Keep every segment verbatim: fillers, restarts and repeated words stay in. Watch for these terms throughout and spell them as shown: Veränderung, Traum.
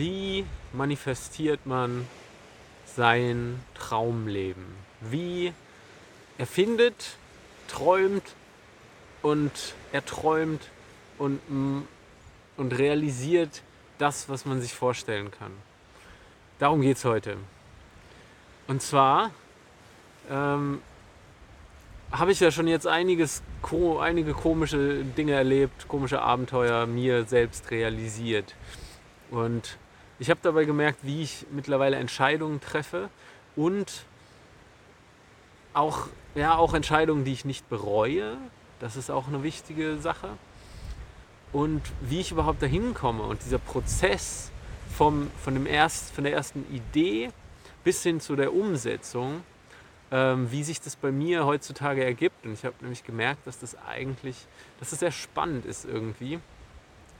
Wie manifestiert man sein Traumleben? Wie erfindet, träumt und erträumt und, und realisiert das, was man sich vorstellen kann? Darum geht es heute. Und zwar ähm, habe ich ja schon jetzt einiges, einige komische Dinge erlebt, komische Abenteuer mir selbst realisiert. Und ich habe dabei gemerkt, wie ich mittlerweile Entscheidungen treffe und auch, ja, auch Entscheidungen, die ich nicht bereue. Das ist auch eine wichtige Sache. Und wie ich überhaupt dahin komme und dieser Prozess vom, von, dem erst, von der ersten Idee bis hin zu der Umsetzung, ähm, wie sich das bei mir heutzutage ergibt. Und ich habe nämlich gemerkt, dass das eigentlich, dass das sehr spannend ist irgendwie.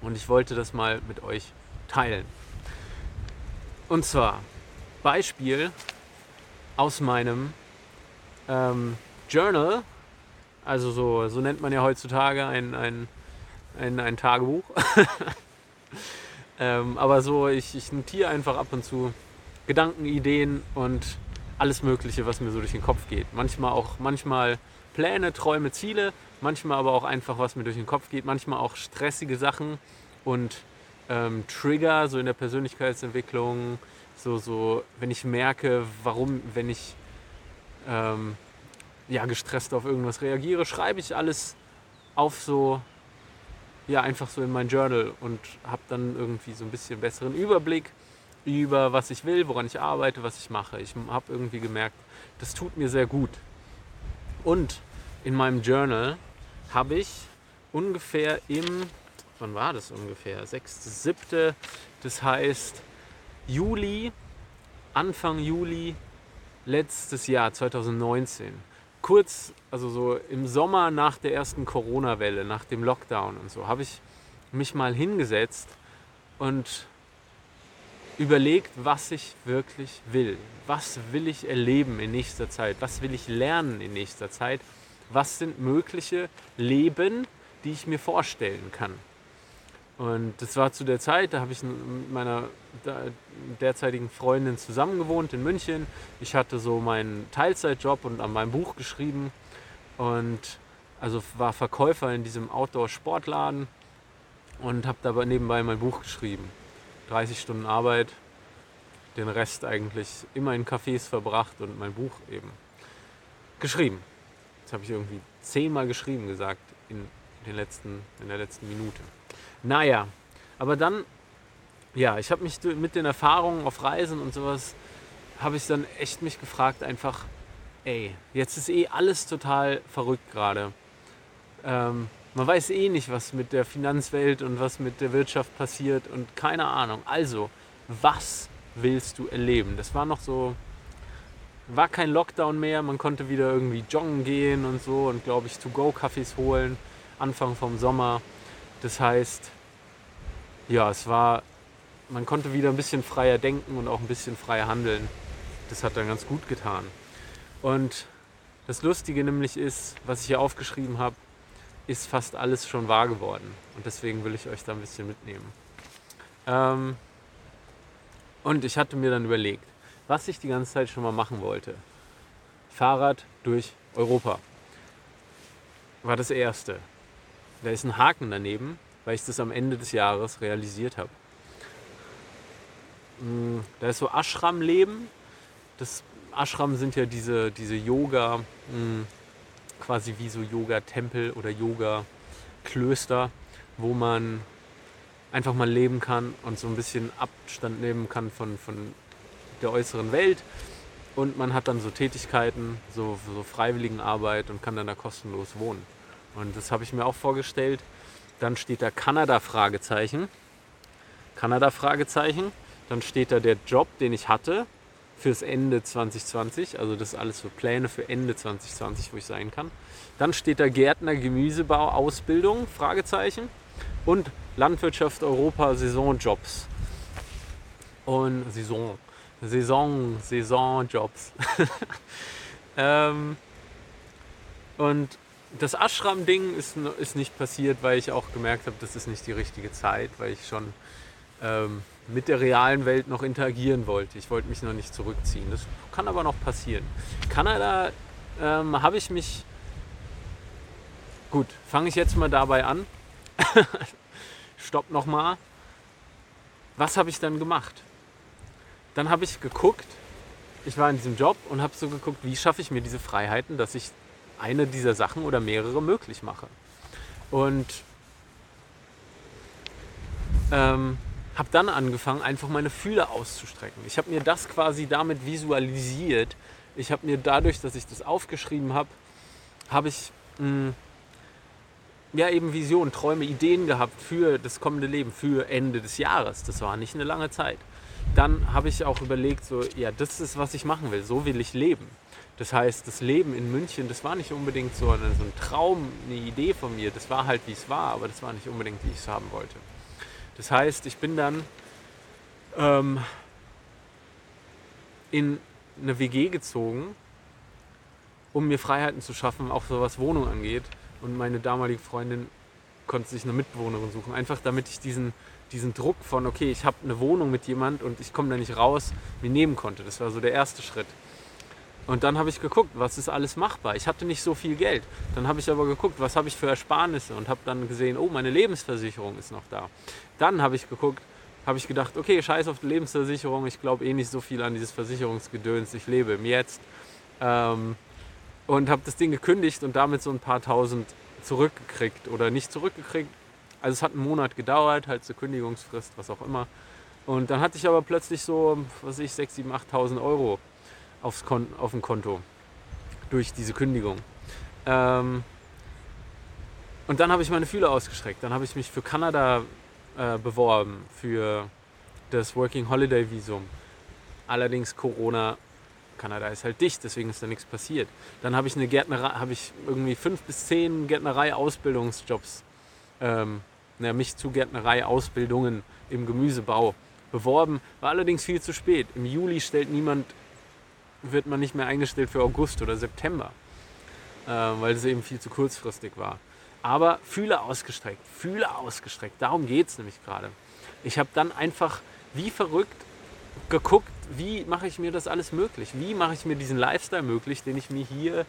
Und ich wollte das mal mit euch teilen. Und zwar Beispiel aus meinem ähm, Journal, also so, so nennt man ja heutzutage ein, ein, ein, ein Tagebuch. ähm, aber so, ich, ich notiere einfach ab und zu Gedanken, Ideen und alles Mögliche, was mir so durch den Kopf geht. Manchmal auch, manchmal Pläne, Träume, Ziele, manchmal aber auch einfach, was mir durch den Kopf geht, manchmal auch stressige Sachen und Trigger, so in der Persönlichkeitsentwicklung, so, so wenn ich merke, warum, wenn ich ähm, ja, gestresst auf irgendwas reagiere, schreibe ich alles auf so, ja, einfach so in mein Journal und habe dann irgendwie so ein bisschen besseren Überblick über was ich will, woran ich arbeite, was ich mache. Ich habe irgendwie gemerkt, das tut mir sehr gut. Und in meinem Journal habe ich ungefähr im Wann war das ungefähr? sechster siebter Das heißt Juli, Anfang Juli letztes Jahr, zweitausendneunzehn. Kurz, also so im Sommer nach der ersten Corona-Welle, nach dem Lockdown und so, habe ich mich mal hingesetzt und überlegt, was ich wirklich will. Was will ich erleben in nächster Zeit? Was will ich lernen in nächster Zeit? Was sind mögliche Leben, die ich mir vorstellen kann? Und das war zu der Zeit, da habe ich mit meiner derzeitigen Freundin zusammen gewohnt in München. Ich hatte so meinen Teilzeitjob und an meinem Buch geschrieben und also war Verkäufer in diesem Outdoor-Sportladen und habe dabei nebenbei mein Buch geschrieben. dreißig Stunden Arbeit, den Rest eigentlich immer in Cafés verbracht und mein Buch eben geschrieben. Das habe ich irgendwie zehnmal geschrieben gesagt in, den letzten, in der letzten Minute. Naja, aber dann, ja, ich habe mich mit den Erfahrungen auf Reisen und sowas, habe ich dann echt mich gefragt, einfach, ey, jetzt ist eh alles total verrückt gerade. Ähm, man weiß eh nicht, was mit der Finanzwelt und was mit der Wirtschaft passiert und keine Ahnung. Also, was willst du erleben? Das war noch so, war kein Lockdown mehr, man konnte wieder irgendwie joggen gehen und so und, glaube ich, To-Go-Kaffees holen, Anfang vom Sommer. Das heißt, ja, es war, man konnte wieder ein bisschen freier denken und auch ein bisschen freier handeln. Das hat dann ganz gut getan. Und das Lustige nämlich ist, was ich hier aufgeschrieben habe, ist fast alles schon wahr geworden. Und deswegen will ich euch da ein bisschen mitnehmen. Ähm, und ich hatte mir dann überlegt, was ich die ganze Zeit schon mal machen wollte. Fahrrad durch Europa war das Erste. Da ist ein Haken daneben, weil ich das am Ende des Jahres realisiert habe. Da ist so Ashram-Leben. Das Ashram sind ja diese, diese Yoga, quasi wie so Yoga-Tempel oder Yoga-Klöster, wo man einfach mal leben kann und so ein bisschen Abstand nehmen kann von, von der äußeren Welt. Und man hat dann so Tätigkeiten, so, so Freiwilligenarbeit und kann dann da kostenlos wohnen. Und das habe ich mir auch vorgestellt. Dann steht da Kanada Fragezeichen. Kanada Fragezeichen. Dann steht da der Job, den ich hatte fürs Ende zwanzig zwanzig. Also das ist alles so Pläne für Ende zwanzig zwanzig, wo ich sein kann. Dann steht da Gärtner Gemüsebau Ausbildung Fragezeichen und Landwirtschaft Europa Saisonjobs. Und Saison Saison Saisonjobs. ähm, und das Ashram-Ding ist, ist nicht passiert, weil ich auch gemerkt habe, das ist nicht die richtige Zeit, weil ich schon ähm, mit der realen Welt noch interagieren wollte. Ich wollte mich noch nicht zurückziehen. Das kann aber noch passieren. Kanada ähm, habe ich mich... Gut, fange ich jetzt mal dabei an. Stopp nochmal. Was habe ich dann gemacht? Dann habe ich geguckt, ich war in diesem Job und habe so geguckt, wie schaffe ich mir diese Freiheiten, dass ich eine dieser Sachen oder mehrere möglich mache. Und ähm, habe dann angefangen, einfach meine Fühler auszustrecken. Ich habe mir das quasi damit visualisiert. Ich habe mir dadurch, dass ich das aufgeschrieben habe, habe ich mh, ja eben Visionen, Träume, Ideen gehabt für das kommende Leben, für Ende des Jahres. Das war nicht eine lange Zeit. Dann habe ich auch überlegt, so, ja, das ist, was ich machen will, so will ich leben. Das heißt, das Leben in München, das war nicht unbedingt so, eine, so ein Traum, eine Idee von mir. Das war halt, wie es war, aber das war nicht unbedingt, wie ich es haben wollte. Das heißt, ich bin dann ähm, in eine W G gezogen, um mir Freiheiten zu schaffen, auch so was Wohnung angeht. Und meine damalige Freundin konnte sich eine Mitbewohnerin suchen, einfach damit ich diesen, diesen Druck von, okay, ich habe eine Wohnung mit jemand und ich komme da nicht raus, mir nehmen konnte. Das war so der erste Schritt. Und dann habe ich geguckt, was ist alles machbar. Ich hatte nicht so viel Geld. Dann habe ich aber geguckt, was habe ich für Ersparnisse und habe dann gesehen, oh, meine Lebensversicherung ist noch da. Dann habe ich geguckt, habe ich gedacht, okay, scheiß auf die Lebensversicherung, ich glaube eh nicht so viel an dieses Versicherungsgedöns, ich lebe im Jetzt. Ähm, und habe das Ding gekündigt und damit so ein paar tausend zurückgekriegt oder nicht zurückgekriegt. Also es hat einen Monat gedauert, halt zur Kündigungsfrist, was auch immer. Und dann hatte ich aber plötzlich so, was weiß ich, sechstausend, siebentausend, achttausend Euro aufs Konto, auf dem Konto durch diese Kündigung. Ähm und dann habe ich meine Fühler ausgestreckt. Dann habe ich mich für Kanada äh, beworben, für das Working Holiday Visum. Allerdings Corona, Kanada ist halt dicht, deswegen ist da nichts passiert. Dann habe ich eine Gärtnerei, habe ich irgendwie fünf bis zehn Gärtnerei-Ausbildungsjobs Ähm, na, mich zu Gärtnerei-Ausbildungen im Gemüsebau beworben. War allerdings viel zu spät. Im Juli stellt niemand, wird man nicht mehr eingestellt für August oder September, äh, weil es eben viel zu kurzfristig war. Aber Fühler ausgestreckt, Fühler ausgestreckt, darum geht es nämlich gerade. Ich habe dann einfach wie verrückt geguckt, wie mache ich mir das alles möglich? Wie mache ich mir diesen Lifestyle möglich, den ich mir hier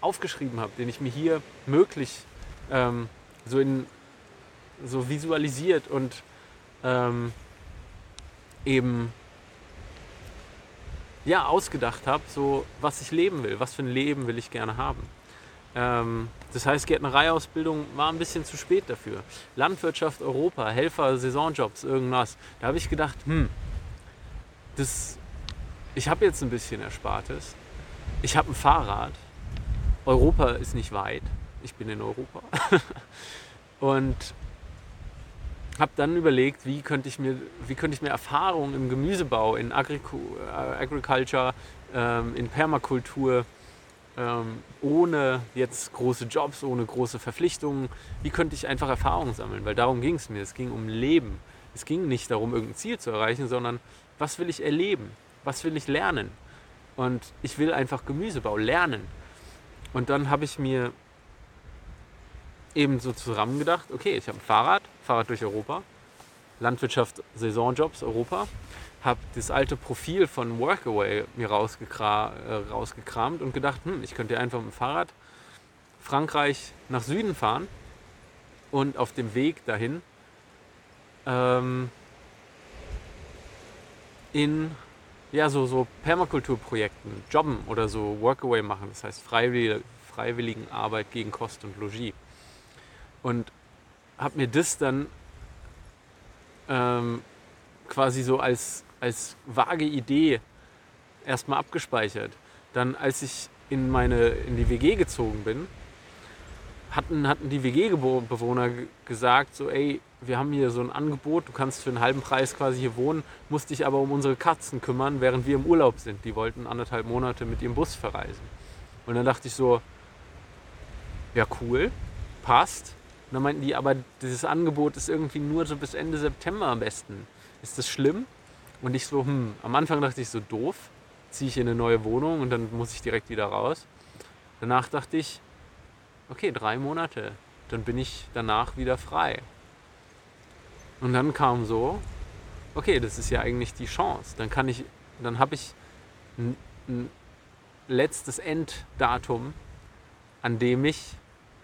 aufgeschrieben habe, den ich mir hier möglich ähm, So, in, so visualisiert und ähm, eben ja, ausgedacht habe, so was ich leben will, was für ein Leben will ich gerne haben. Ähm, das heißt, Gärtnereiausbildung war ein bisschen zu spät dafür. Landwirtschaft, Europa, Helfer, Saisonjobs, irgendwas. Da habe ich gedacht, hm, das, ich habe jetzt ein bisschen Erspartes. Ich habe ein Fahrrad. Europa ist nicht weit. Ich bin in Europa und habe dann überlegt, wie könnte ich mir, wie könnte ich mir Erfahrungen im Gemüsebau, in Agriku- Agriculture, ähm, in Permakultur, ähm, ohne jetzt große Jobs, ohne große Verpflichtungen, wie könnte ich einfach Erfahrungen sammeln, weil darum ging es mir, es ging um Leben. Es ging nicht darum, irgendein Ziel zu erreichen, sondern was will ich erleben, was will ich lernen, und ich will einfach Gemüsebau lernen. Und dann habe ich mir eben so zusammengedacht, okay, ich habe ein Fahrrad, Fahrrad durch Europa, Landwirtschaft, Saisonjobs, Europa, habe das alte Profil von Workaway mir rausgekra- äh, rausgekramt und gedacht, hm, ich könnte einfach mit dem Fahrrad Frankreich nach Süden fahren und auf dem Weg dahin ähm, in ja, so, so Permakulturprojekten jobben oder so Workaway machen, das heißt freiwillige, Freiwilligenarbeit gegen Kost und Logis. Und habe mir das dann ähm, quasi so als, als vage Idee erstmal abgespeichert. Dann, als ich in, meine, in die W G gezogen bin, hatten, hatten die W G-Bewohner g- gesagt, so, ey, wir haben hier so ein Angebot, du kannst für einen halben Preis quasi hier wohnen, musst dich aber um unsere Katzen kümmern, während wir im Urlaub sind. Die wollten anderthalb Monate mit ihrem Bus verreisen. Und dann dachte ich so, ja cool, passt. Und dann meinten die, aber dieses Angebot ist irgendwie nur so bis Ende September am besten. Ist das schlimm? Und ich so, hm, am Anfang dachte ich so, doof, ziehe ich in eine neue Wohnung und dann muss ich direkt wieder raus. Danach dachte ich, okay, drei Monate, dann bin ich danach wieder frei. Und dann kam so, okay, das ist ja eigentlich die Chance. Dann kann ich, dann habe ich ein, ein letztes Enddatum, an dem ich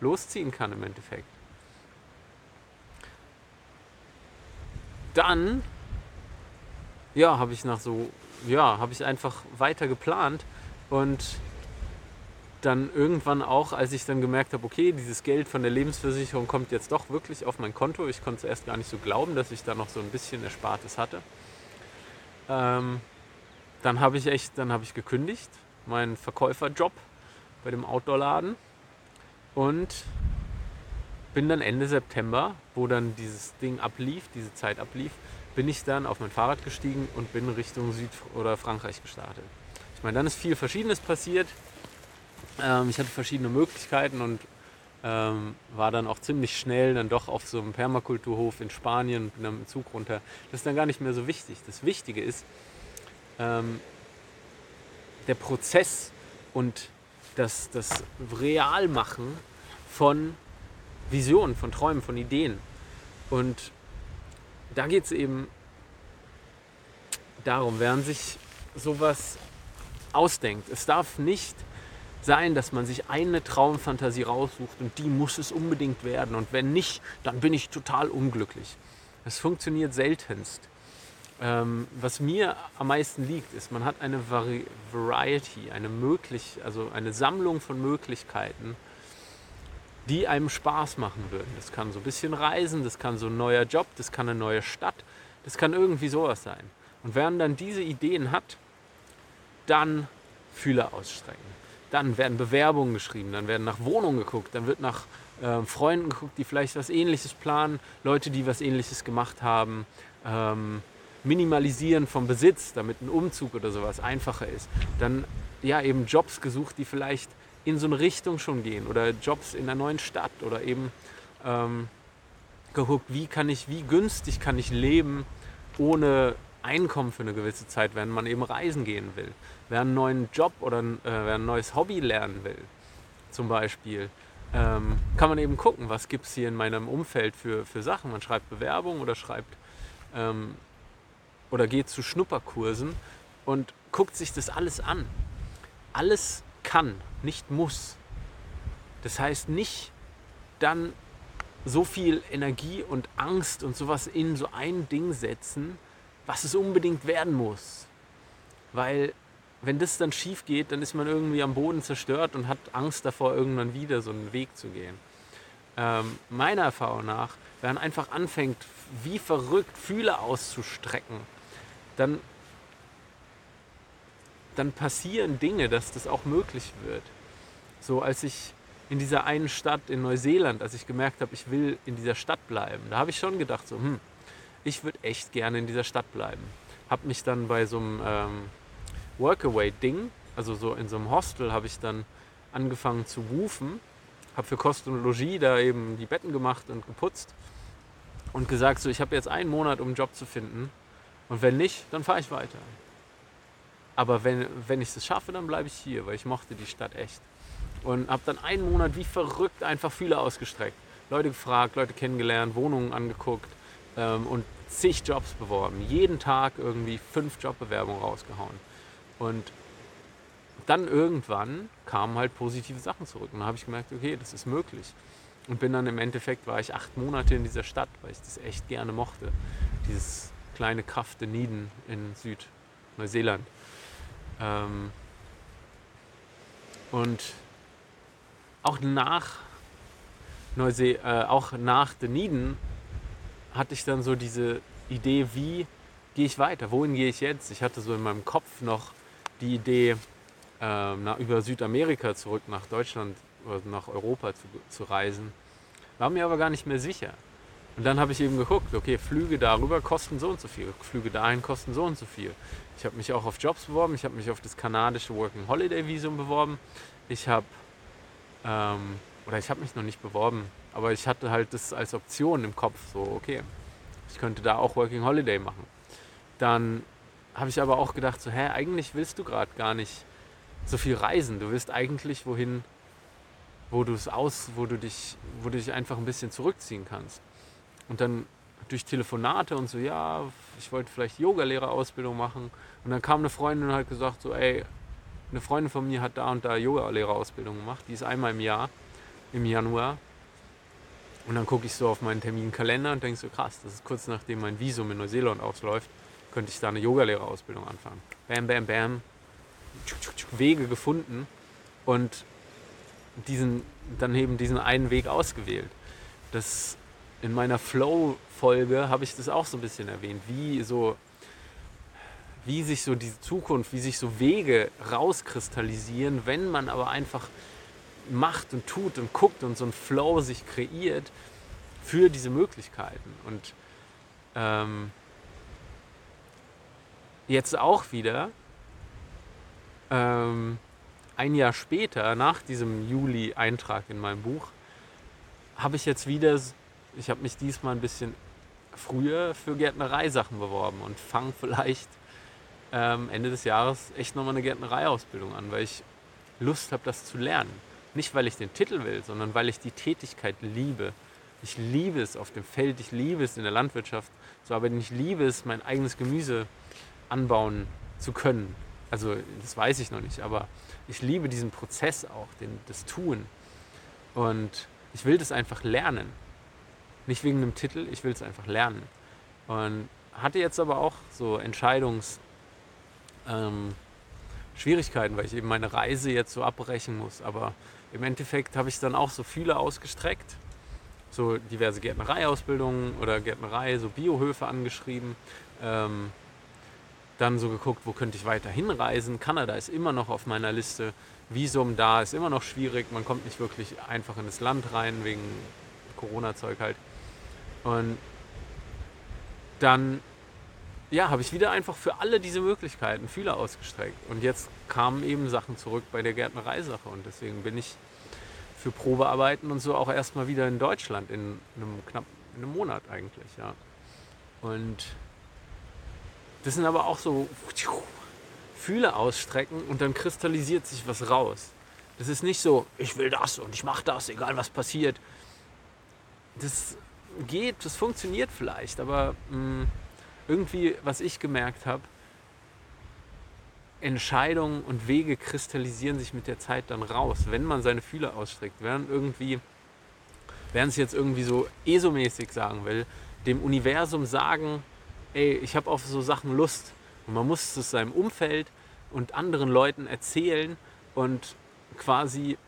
losziehen kann im Endeffekt. Dann, ja, habe ich nach so, ja, habe ich einfach weiter geplant und dann irgendwann auch, als ich dann gemerkt habe, okay, dieses Geld von der Lebensversicherung kommt jetzt doch wirklich auf mein Konto. Ich konnte es erst gar nicht so glauben, dass ich da noch so ein bisschen Erspartes hatte. Ähm, dann habe ich echt, dann habe ich gekündigt, meinen Verkäuferjob bei dem Outdoor-Laden und bin dann Ende September, wo dann dieses Ding ablief, diese Zeit ablief, bin ich dann auf mein Fahrrad gestiegen und bin Richtung Süd- oder Frankreich gestartet. Ich meine, dann ist viel Verschiedenes passiert. Ich hatte verschiedene Möglichkeiten und ähm, war dann auch ziemlich schnell dann doch auf so einem Permakulturhof in Spanien und bin dann mit dem Zug runter. Das ist dann gar nicht mehr so wichtig. Das Wichtige ist ähm, der Prozess und das, das Realmachen von Visionen, von Träumen, von Ideen. Und da geht es eben darum, während sich sowas ausdenkt. Es darf nicht sein, dass man sich eine Traumfantasie raussucht und die muss es unbedingt werden und wenn nicht, dann bin ich total unglücklich. Das funktioniert seltenst. Ähm, was mir am meisten liegt, ist, man hat eine Vari- Variety, eine möglich, also eine Sammlung von Möglichkeiten, die einem Spaß machen würden. Das kann so ein bisschen Reisen, das kann so ein neuer Job, das kann eine neue Stadt, das kann irgendwie sowas sein. Und wenn man dann diese Ideen hat, dann Fühler ausstrecken. Dann werden Bewerbungen geschrieben, dann werden nach Wohnungen geguckt, dann wird nach äh, Freunden geguckt, die vielleicht was Ähnliches planen, Leute, die was Ähnliches gemacht haben, ähm, Minimalisieren vom Besitz, damit ein Umzug oder sowas einfacher ist. Dann ja eben Jobs gesucht, die vielleicht in so eine Richtung schon gehen oder Jobs in einer neuen Stadt oder eben ähm, geguckt, wie kann ich, wie günstig kann ich leben ohne Einkommen für eine gewisse Zeit, wenn man eben reisen gehen will, wer einen neuen Job oder äh, wer ein neues Hobby lernen will, zum Beispiel, ähm, kann man eben gucken, was gibt es hier in meinem Umfeld für, für Sachen. Man schreibt Bewerbung oder schreibt ähm, oder geht zu Schnupperkursen und guckt sich das alles an. Alles kann, nicht muss. Das heißt nicht dann so viel Energie und Angst und sowas in so ein Ding setzen, was es unbedingt werden muss. Weil wenn das dann schief geht, dann ist man irgendwie am Boden zerstört und hat Angst davor, irgendwann wieder so einen Weg zu gehen. Ähm, meiner Erfahrung nach, wenn man einfach anfängt, wie verrückt Fühler auszustrecken, dann, dann passieren Dinge, dass das auch möglich wird. So als ich in dieser einen Stadt in Neuseeland, als ich gemerkt habe, ich will in dieser Stadt bleiben, da habe ich schon gedacht, so, hm, ich würde echt gerne in dieser Stadt bleiben. Habe mich dann bei so einem ähm, Workaway-Ding, also so in so einem Hostel, habe ich dann angefangen zu woofen. Habe für Kost und Logis da eben die Betten gemacht und geputzt und gesagt, so, ich habe jetzt einen Monat, um einen Job zu finden und wenn nicht, dann fahre ich weiter. Aber wenn, wenn ich es schaffe, dann bleibe ich hier, weil ich mochte die Stadt echt. Und habe dann einen Monat wie verrückt einfach Fühler ausgestreckt. Leute gefragt, Leute kennengelernt, Wohnungen angeguckt. Und zig Jobs beworben, jeden Tag irgendwie fünf Jobbewerbungen rausgehauen. Und dann irgendwann kamen halt positive Sachen zurück. Und dann habe ich gemerkt, okay, das ist möglich. Und bin dann im Endeffekt, war ich acht Monate in dieser Stadt, weil ich das echt gerne mochte. Dieses kleine Kaff de Needham in Süd-Neuseeland. Und auch nach, Neuse- äh, auch nach de Needham hatte ich dann so diese Idee, wie gehe ich weiter, wohin gehe ich jetzt? Ich hatte so in meinem Kopf noch die Idee, ähm, nach, über Südamerika zurück nach Deutschland oder nach Europa zu, zu reisen. War mir aber gar nicht mehr sicher. Und dann habe ich eben geguckt, okay, Flüge darüber kosten so und so viel, Flüge dahin kosten so und so viel. Ich habe mich auch auf Jobs beworben, ich habe mich auf das kanadische Working Holiday Visum beworben. Ich habe, ähm, oder ich habe mich noch nicht beworben, aber ich hatte halt das als Option im Kopf, so okay, ich könnte da auch Working Holiday machen. Dann habe ich aber auch gedacht, so hä, eigentlich willst du gerade gar nicht so viel reisen. Du willst eigentlich wohin, wo du es aus, wo du dich, wo du dich einfach ein bisschen zurückziehen kannst. Und dann durch Telefonate und so, ja, ich wollte vielleicht Yogalehrerausbildung machen. Und dann kam eine Freundin und hat gesagt, so, ey, eine Freundin von mir hat da und da Yogalehrerausbildung gemacht. Die ist einmal im Jahr, im Januar. Und dann gucke ich so auf meinen Terminkalender und denke so, krass, das ist kurz nachdem mein Visum in Neuseeland ausläuft, könnte ich da eine Yogalehrerausbildung anfangen. Bam, bam, bam. Wege gefunden und diesen, dann eben diesen einen Weg ausgewählt. Das in meiner Flow-Folge habe ich das auch so ein bisschen erwähnt, wie so, wie sich so diese Zukunft, wie sich so Wege rauskristallisieren, wenn man aber einfach macht und tut und guckt und so ein Flow sich kreiert für diese Möglichkeiten. Und ähm, jetzt auch wieder, ähm, ein Jahr später, nach diesem Juli-Eintrag in meinem Buch, habe ich jetzt wieder, ich habe mich diesmal ein bisschen früher für Gärtnerei-Sachen beworben und fange vielleicht ähm, Ende des Jahres echt nochmal eine Gärtnerei-Ausbildung an, weil ich Lust habe, das zu lernen. Nicht, weil ich den Titel will, sondern weil ich die Tätigkeit liebe. Ich liebe es auf dem Feld, ich liebe es in der Landwirtschaft zu arbeiten, ich liebe es, mein eigenes Gemüse anbauen zu können. Also das weiß ich noch nicht, aber ich liebe diesen Prozess auch, den, das Tun. Und ich will das einfach lernen. Nicht wegen einem Titel, ich will es einfach lernen. Und hatte jetzt aber auch so Entscheidungs... Ähm, Schwierigkeiten, weil ich eben meine Reise jetzt so abbrechen muss, aber im Endeffekt habe ich dann auch so viele ausgestreckt, so diverse Gärtnerei-Ausbildungen oder Gärtnerei, so Biohöfe angeschrieben, ähm, dann so geguckt, wo könnte ich weiter hinreisen, Kanada ist immer noch auf meiner Liste, Visum da ist immer noch schwierig, man kommt nicht wirklich einfach in das Land rein, wegen Corona-Zeug halt, und dann ja, habe ich wieder einfach für alle diese Möglichkeiten Fühler ausgestreckt. Und jetzt kamen eben Sachen zurück bei der Gärtnerei-Sache. Und deswegen bin ich für Probearbeiten und so auch erstmal wieder in Deutschland in einem knapp in einem Monat eigentlich, ja. Und das sind aber auch so Fühler ausstrecken und dann kristallisiert sich was raus. Das ist nicht so, ich will das und ich mache das, egal was passiert. Das geht, das funktioniert vielleicht, aber... Mh, irgendwie, was ich gemerkt habe, Entscheidungen und Wege kristallisieren sich mit der Zeit dann raus, wenn man seine Fühler ausstreckt. Während irgendwie, während es jetzt irgendwie so ESO-mäßig sagen will, dem Universum sagen, ey, ich habe auf so Sachen Lust. Und man muss es seinem Umfeld und anderen Leuten erzählen und quasi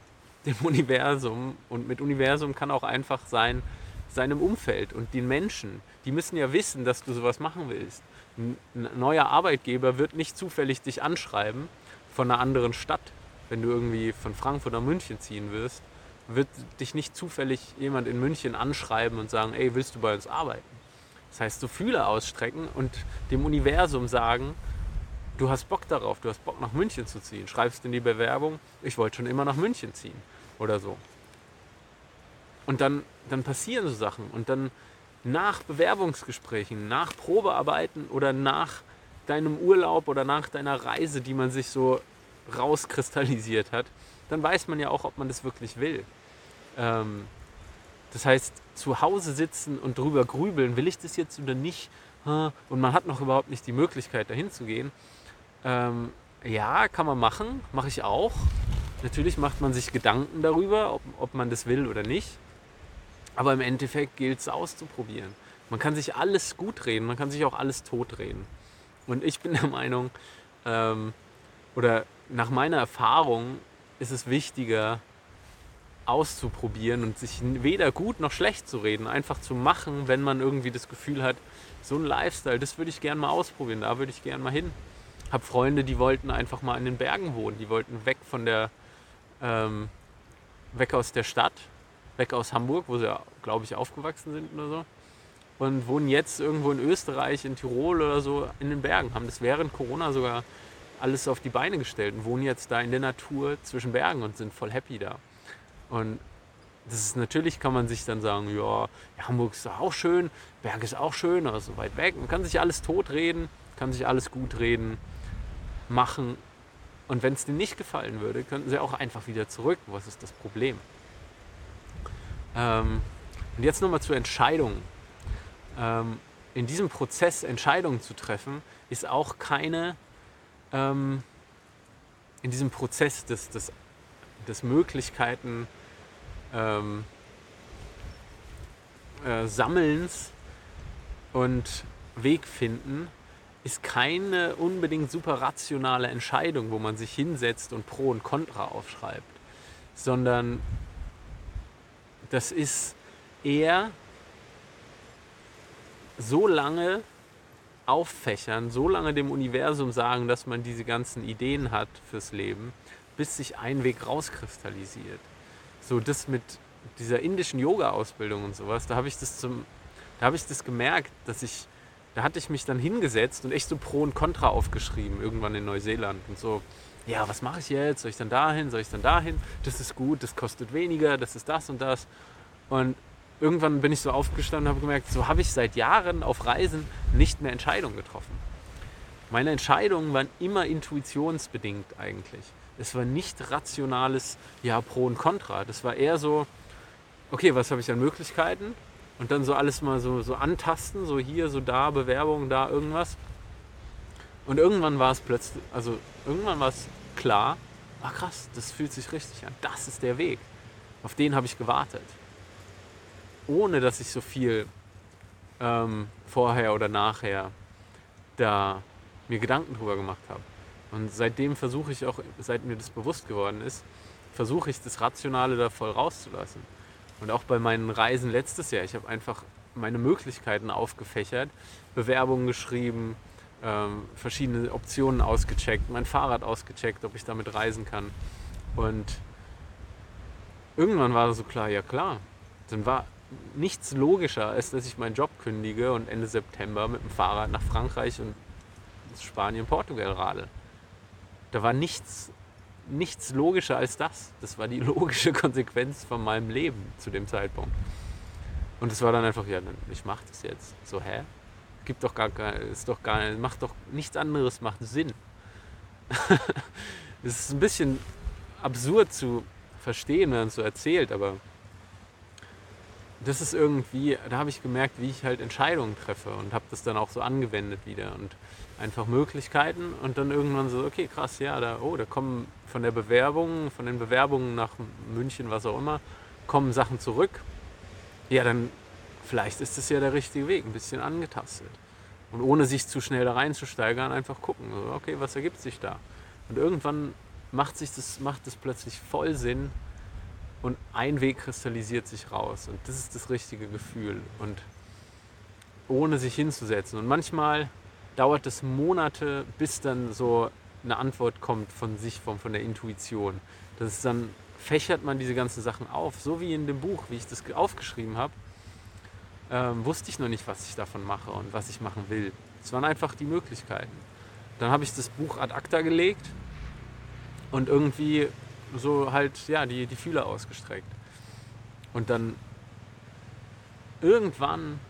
dem Universum, und mit Universum kann auch einfach sein, seinem Umfeld und den Menschen, die müssen ja wissen, dass du sowas machen willst. Ein neuer Arbeitgeber wird nicht zufällig dich anschreiben von einer anderen Stadt, wenn du irgendwie von Frankfurt nach München ziehen wirst, wird dich nicht zufällig jemand in München anschreiben und sagen, ey, willst du bei uns arbeiten? Das heißt, so Fühler ausstrecken und dem Universum sagen, du hast Bock darauf, du hast Bock nach München zu ziehen, schreibst in die Bewerbung, ich wollte schon immer nach München ziehen oder so. Und dann, dann passieren so Sachen. Und dann nach Bewerbungsgesprächen, nach Probearbeiten oder nach deinem Urlaub oder nach deiner Reise, die man sich so rauskristallisiert hat, dann weiß man ja auch, ob man das wirklich will. Ähm, das heißt, zu Hause sitzen und drüber grübeln, will ich das jetzt oder nicht? Und man hat noch überhaupt nicht die Möglichkeit, dahin zu gehen. Ähm, ja, kann man machen, mache ich auch. Natürlich macht man sich Gedanken darüber, ob, ob man das will oder nicht. Aber im Endeffekt gilt es auszuprobieren. Man kann sich alles gut reden, man kann sich auch alles tot reden. Und ich bin der Meinung, ähm, oder nach meiner Erfahrung ist es wichtiger, auszuprobieren und sich weder gut noch schlecht zu reden. Einfach zu machen, wenn man irgendwie das Gefühl hat, so ein Lifestyle, das würde ich gerne mal ausprobieren, da würde ich gerne mal hin. Ich habe Freunde, die wollten einfach mal in den Bergen wohnen, die wollten weg von der Ähm, weg aus der Stadt, weg aus Hamburg, wo sie, glaube ich, aufgewachsen sind oder so, und wohnen jetzt irgendwo in Österreich, in Tirol oder so, in den Bergen, haben das während Corona sogar alles auf die Beine gestellt und wohnen jetzt da in der Natur zwischen Bergen und sind voll happy da. Und das ist, natürlich kann man sich dann sagen, ja, Hamburg ist auch schön, Berg ist auch schön, aber so weit weg, man kann sich alles totreden, kann sich alles gut reden, machen. Und wenn es denen nicht gefallen würde, könnten sie auch einfach wieder zurück. Was ist das Problem? Ähm, und jetzt nochmal zur Entscheidung. ähm, in diesem Prozess Entscheidungen zu treffen, ist auch keine, ähm, in diesem Prozess des, des, des Möglichkeiten ähm, äh, Sammelns und Wegfinden, ist keine unbedingt super rationale Entscheidung, wo man sich hinsetzt und Pro und Contra aufschreibt, sondern das ist eher so lange auffächern, so lange dem Universum sagen, dass man diese ganzen Ideen hat fürs Leben, bis sich ein Weg rauskristallisiert. So das mit dieser indischen Yoga-Ausbildung und sowas, da habe ich das zum, da habe ich das gemerkt, dass ich, da hatte ich mich dann hingesetzt und echt so Pro und Contra aufgeschrieben, irgendwann in Neuseeland und so. Ja, was mache ich jetzt? Soll ich dann dahin? Soll ich dann dahin? Das ist gut, das kostet weniger, das ist das und das. Und irgendwann bin ich so aufgestanden und habe gemerkt, so habe ich seit Jahren auf Reisen nicht mehr Entscheidungen getroffen. Meine Entscheidungen waren immer intuitionsbedingt eigentlich. Es war nicht rationales ja, Pro und Contra. Das war eher so, okay, was habe ich an Möglichkeiten? Und dann so alles mal so, so antasten, so hier, so da, Bewerbung, da, irgendwas. Und irgendwann war es plötzlich, also irgendwann war es klar, ah krass, das fühlt sich richtig an, das ist der Weg. Auf den habe ich gewartet. Ohne, dass ich so viel ähm, vorher oder nachher da mir Gedanken drüber gemacht habe. Und seitdem versuche ich auch, seit mir das bewusst geworden ist, versuche ich das Rationale da voll rauszulassen. Und auch bei meinen Reisen letztes Jahr, ich habe einfach meine Möglichkeiten aufgefächert, Bewerbungen geschrieben, ähm, verschiedene Optionen ausgecheckt, mein Fahrrad ausgecheckt, ob ich damit reisen kann. Und irgendwann war so klar, ja klar, dann war nichts logischer, als dass ich meinen Job kündige und Ende September mit dem Fahrrad nach Frankreich und Spanien, Portugal radel. Da war nichts Nichts logischer als das. Das war die logische Konsequenz von meinem Leben zu dem Zeitpunkt. Und es war dann einfach, ja, ich mach das jetzt. So, hä? Gibt doch gar kein, ist doch gar nicht, macht doch nichts anderes, macht Sinn. Es ist ein bisschen absurd zu verstehen, wenn man es so erzählt, aber das ist irgendwie, da habe ich gemerkt, wie ich halt Entscheidungen treffe und habe das dann auch so angewendet wieder und einfach Möglichkeiten und dann irgendwann so, okay, krass, ja, da, oh, da kommen von der Bewerbung, von den Bewerbungen nach München, was auch immer, kommen Sachen zurück. Ja, dann vielleicht ist das ja der richtige Weg, ein bisschen angetastet. Und ohne sich zu schnell da reinzusteigern, einfach gucken, so, okay, was ergibt sich da? Und irgendwann macht sich das, macht das plötzlich voll Sinn. Und ein Weg kristallisiert sich raus. Und das ist das richtige Gefühl. Und ohne sich hinzusetzen. Und manchmal dauert es Monate, bis dann so eine Antwort kommt von sich, von, von der Intuition. Das ist dann, fächert man diese ganzen Sachen auf. So wie in dem Buch, wie ich das aufgeschrieben habe, ähm, wusste ich noch nicht, was ich davon mache und was ich machen will. Es waren einfach die Möglichkeiten. Dann habe ich das Buch ad acta gelegt und irgendwie so halt, ja, die, die Fühler ausgestreckt. Und dann irgendwann,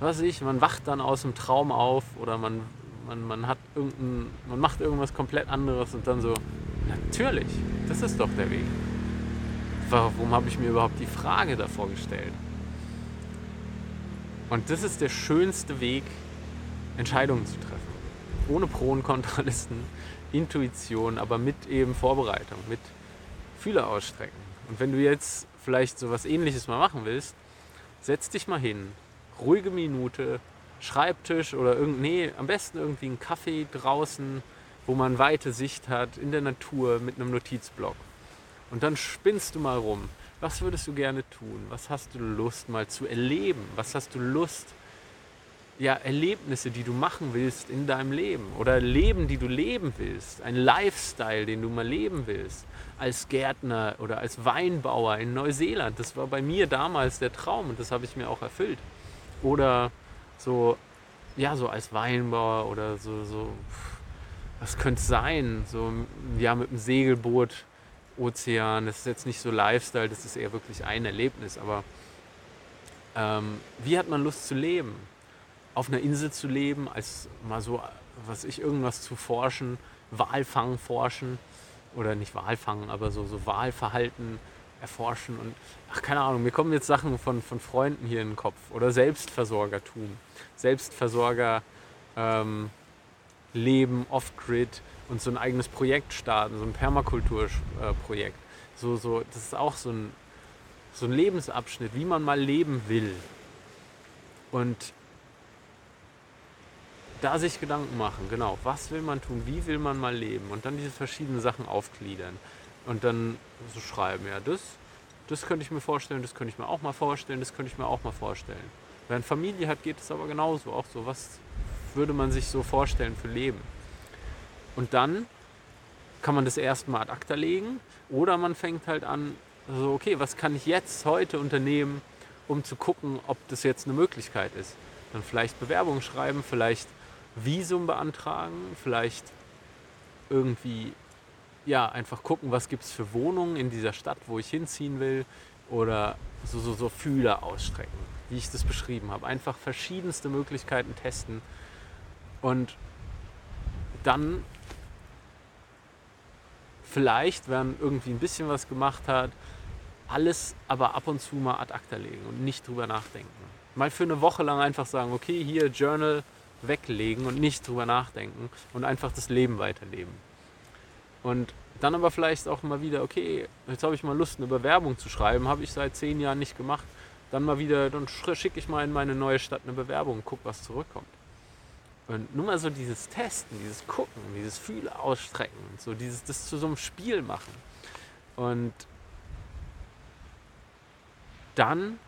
was weiß ich, man wacht dann aus dem Traum auf oder man, man, man hat irgendein, man macht irgendwas komplett anderes und dann so, natürlich, das ist doch der Weg. Warum habe ich mir überhaupt die Frage davor gestellt? Und das ist der schönste Weg, Entscheidungen zu treffen. Ohne Pro- und Kontralisten, Intuition, aber mit eben Vorbereitung, mit Fühler ausstrecken. Und wenn du jetzt vielleicht so was Ähnliches mal machen willst, setz dich mal hin, ruhige Minute, Schreibtisch oder irgendein, nee, am besten irgendwie einen Kaffee draußen, wo man weite Sicht hat, in der Natur mit einem Notizblock. Und dann spinnst du mal rum. Was würdest du gerne tun? Was hast du Lust mal zu erleben? Was hast du Lust, ja, Erlebnisse, die du machen willst in deinem Leben oder Leben, die du leben willst, ein Lifestyle, den du mal leben willst, als Gärtner oder als Weinbauer in Neuseeland, das war bei mir damals der Traum und das habe ich mir auch erfüllt, oder so, ja, so als Weinbauer oder so, so was könnte es sein, so, ja, mit dem Segelboot, Ozean, das ist jetzt nicht so Lifestyle, das ist eher wirklich ein Erlebnis, aber ähm, wie hat man Lust zu leben? Auf einer Insel zu leben, als mal so, was ich, irgendwas zu forschen, Walfang forschen oder nicht Walfang, aber so, so Walverhalten erforschen und ach, keine Ahnung, mir kommen jetzt Sachen von, von Freunden hier in den Kopf oder Selbstversorgertum, Selbstversorger ähm, leben off-grid und so ein eigenes Projekt starten, so ein Permakulturprojekt. So, so, das ist auch so ein, so ein Lebensabschnitt, wie man mal leben will. Und da sich Gedanken machen, genau, was will man tun, wie will man mal leben und dann diese verschiedenen Sachen aufgliedern und dann so schreiben, ja, das, das könnte ich mir vorstellen, das könnte ich mir auch mal vorstellen, das könnte ich mir auch mal vorstellen. Wenn Familie hat, geht es aber genauso, auch so, was würde man sich so vorstellen für Leben? Und dann kann man das erstmal ad acta legen oder man fängt halt an, so, okay, was kann ich jetzt heute unternehmen, um zu gucken, ob das jetzt eine Möglichkeit ist. Dann vielleicht Bewerbung schreiben, vielleicht Visum beantragen, vielleicht irgendwie, ja, einfach gucken, was gibt es für Wohnungen in dieser Stadt, wo ich hinziehen will oder so, so, so Fühler ausstrecken, wie ich das beschrieben habe. Einfach verschiedenste Möglichkeiten testen und dann vielleicht, wenn irgendwie ein bisschen was gemacht hat, alles aber ab und zu mal ad acta legen und nicht drüber nachdenken. Mal für eine Woche lang einfach sagen, okay, hier Journal weglegen und nicht drüber nachdenken und einfach das Leben weiterleben. Und dann aber vielleicht auch mal wieder, okay, jetzt habe ich mal Lust, eine Bewerbung zu schreiben, habe ich seit zehn Jahren nicht gemacht, dann mal wieder, dann schicke ich mal in meine neue Stadt eine Bewerbung und guck, was zurückkommt. Und nur mal so dieses Testen, dieses Gucken, dieses Fühle ausstrecken, so dieses, das zu so einem Spiel machen. Und dann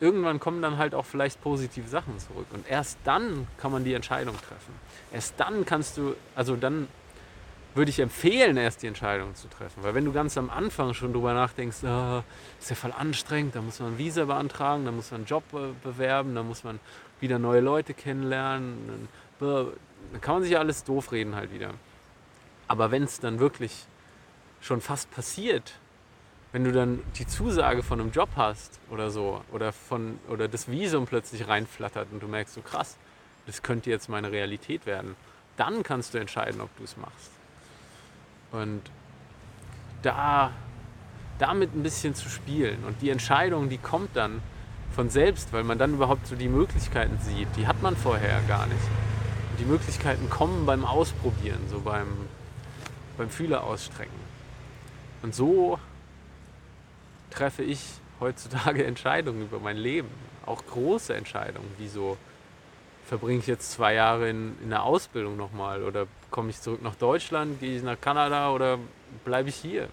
irgendwann kommen dann halt auch vielleicht positive Sachen zurück. Und erst dann kann man die Entscheidung treffen. Erst dann kannst du, also dann würde ich empfehlen, erst die Entscheidung zu treffen. Weil wenn du ganz am Anfang schon drüber nachdenkst, ah, ist ja voll anstrengend, da muss man ein Visa beantragen, da muss man einen Job bewerben, da muss man wieder neue Leute kennenlernen. Dann kann man sich ja alles doof reden halt wieder. Aber wenn es dann wirklich schon fast passiert, wenn du dann die Zusage von einem Job hast oder so oder, von, oder das Visum plötzlich reinflattert und du merkst so, krass, das könnte jetzt meine Realität werden, dann kannst du entscheiden, ob du es machst. Und da, damit ein bisschen zu spielen und die Entscheidung, die kommt dann von selbst, weil man dann überhaupt so die Möglichkeiten sieht, die hat man vorher gar nicht. Und die Möglichkeiten kommen beim Ausprobieren, so beim, beim Fühler ausstrecken. Und so treffe ich heutzutage Entscheidungen über mein Leben, auch große Entscheidungen, wie so, verbringe ich jetzt zwei Jahre in, in der Ausbildung nochmal oder komme ich zurück nach Deutschland, gehe ich nach Kanada oder bleibe ich hier?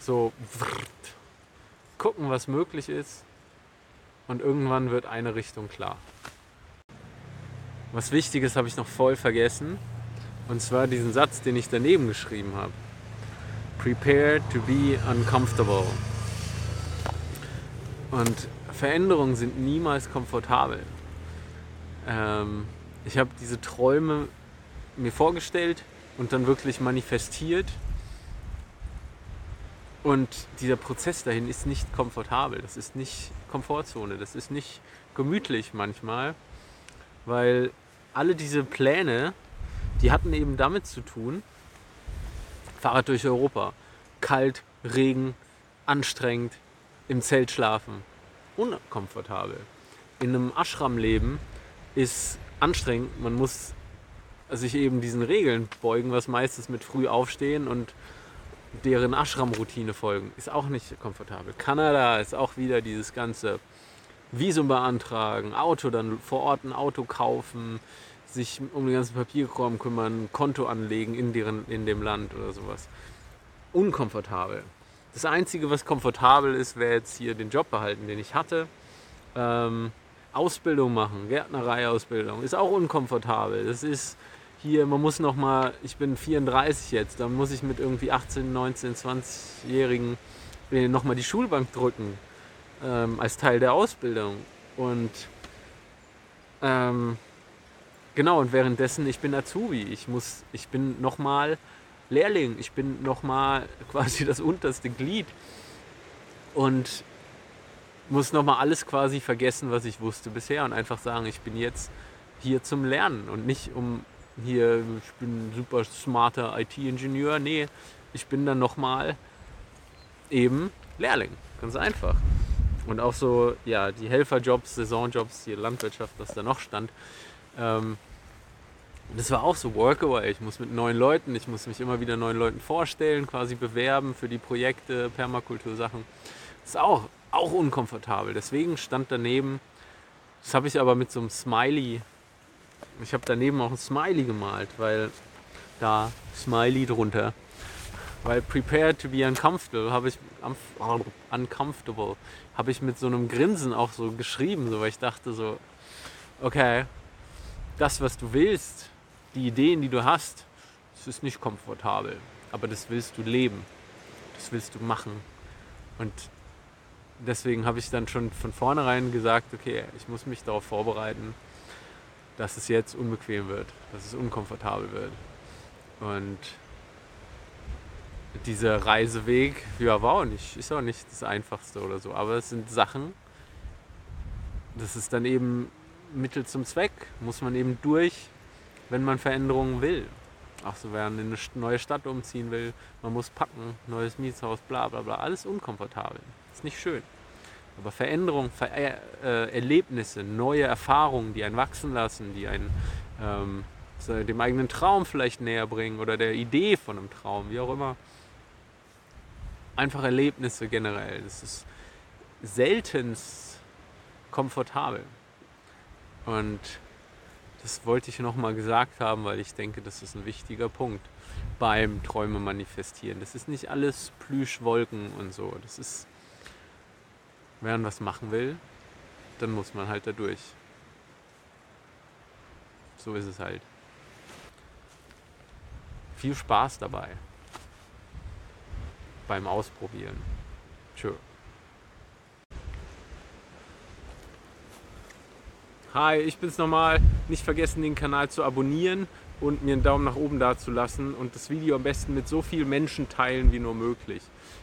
So, gucken, was möglich ist und irgendwann wird eine Richtung klar. Was Wichtiges habe ich noch voll vergessen und zwar diesen Satz, den ich daneben geschrieben habe. Prepare to be uncomfortable. Und Veränderungen sind niemals komfortabel. Ähm, ich habe diese Träume mir vorgestellt und dann wirklich manifestiert. Und dieser Prozess dahin ist nicht komfortabel. Das ist nicht Komfortzone. Das ist nicht gemütlich manchmal. Weil alle diese Pläne, die hatten eben damit zu tun, Fahrrad durch Europa, kalt, Regen, anstrengend, im Zelt schlafen, unkomfortabel. In einem Ashram leben ist anstrengend, man muss sich eben diesen Regeln beugen, was meistens mit früh aufstehen und deren Ashram-Routine folgen, ist auch nicht komfortabel. Kanada ist auch wieder dieses ganze Visum beantragen, Auto, dann vor Ort ein Auto kaufen, sich um den ganzen Papierkram kümmern, Konto anlegen in, deren, in dem Land oder sowas. Unkomfortabel. Das Einzige, was komfortabel ist, wäre jetzt hier den Job behalten, den ich hatte. Ähm, Ausbildung machen, Gärtnerei-Ausbildung, ist auch unkomfortabel. Das ist hier, man muss nochmal, ich bin vierunddreißig jetzt, dann muss ich mit irgendwie achtzehn, neunzehn, zwanzig-Jährigen nochmal die Schulbank drücken, ähm, als Teil der Ausbildung. Und ähm, genau, und währenddessen, ich bin Azubi, ich muss, ich bin nochmal Lehrling, ich bin nochmal quasi das unterste Glied und muss nochmal alles quasi vergessen, was ich wusste bisher und einfach sagen, ich bin jetzt hier zum Lernen und nicht um hier, ich bin ein super smarter I T-Ingenieur, nee, ich bin dann nochmal eben Lehrling. Ganz einfach. Und auch so, ja, die Helferjobs, Saisonjobs, die Landwirtschaft, was da noch stand. Ähm, das war auch so Workaway. Ich muss mit neuen Leuten, ich muss mich immer wieder neuen Leuten vorstellen, quasi bewerben für die Projekte, Permakultursachen. Das ist auch, auch unkomfortabel. Deswegen stand daneben, das habe ich aber mit so einem Smiley, ich habe daneben auch ein Smiley gemalt, weil da Smiley drunter. Weil prepared to be uncomfortable habe ich uncomfortable habe ich mit so einem Grinsen auch so geschrieben, so, weil ich dachte so, okay, das, was du willst, die Ideen, die du hast, das ist nicht komfortabel, aber das willst du leben, das willst du machen. Und deswegen habe ich dann schon von vornherein gesagt, okay, ich muss mich darauf vorbereiten, dass es jetzt unbequem wird, dass es unkomfortabel wird. Und dieser Reiseweg, ja, war auch nicht, ist auch nicht das Einfachste oder so, aber es sind Sachen, das ist dann eben Mittel zum Zweck, muss man eben durch, wenn man Veränderungen will. Auch so, wenn man in eine neue Stadt umziehen will, man muss packen, neues Mietshaus, bla bla bla, alles unkomfortabel, ist nicht schön. Aber Veränderungen, Ver- äh, Erlebnisse, neue Erfahrungen, die einen wachsen lassen, die einen ähm, dem eigenen Traum vielleicht näher bringen oder der Idee von einem Traum, wie auch immer. Einfach Erlebnisse generell. Das ist selten komfortabel. Und das wollte ich nochmal gesagt haben, weil ich denke, das ist ein wichtiger Punkt beim Träume manifestieren. Das ist nicht alles Plüschwolken und so. Das ist, wenn man was machen will, dann muss man halt da durch. So ist es halt. Viel Spaß dabei. Beim Ausprobieren. Tschö. Hi, ich bin's nochmal. Nicht vergessen, den Kanal zu abonnieren und mir einen Daumen nach oben da zu lassen und das Video am besten mit so vielen Menschen teilen wie nur möglich.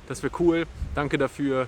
Das wäre cool. Danke dafür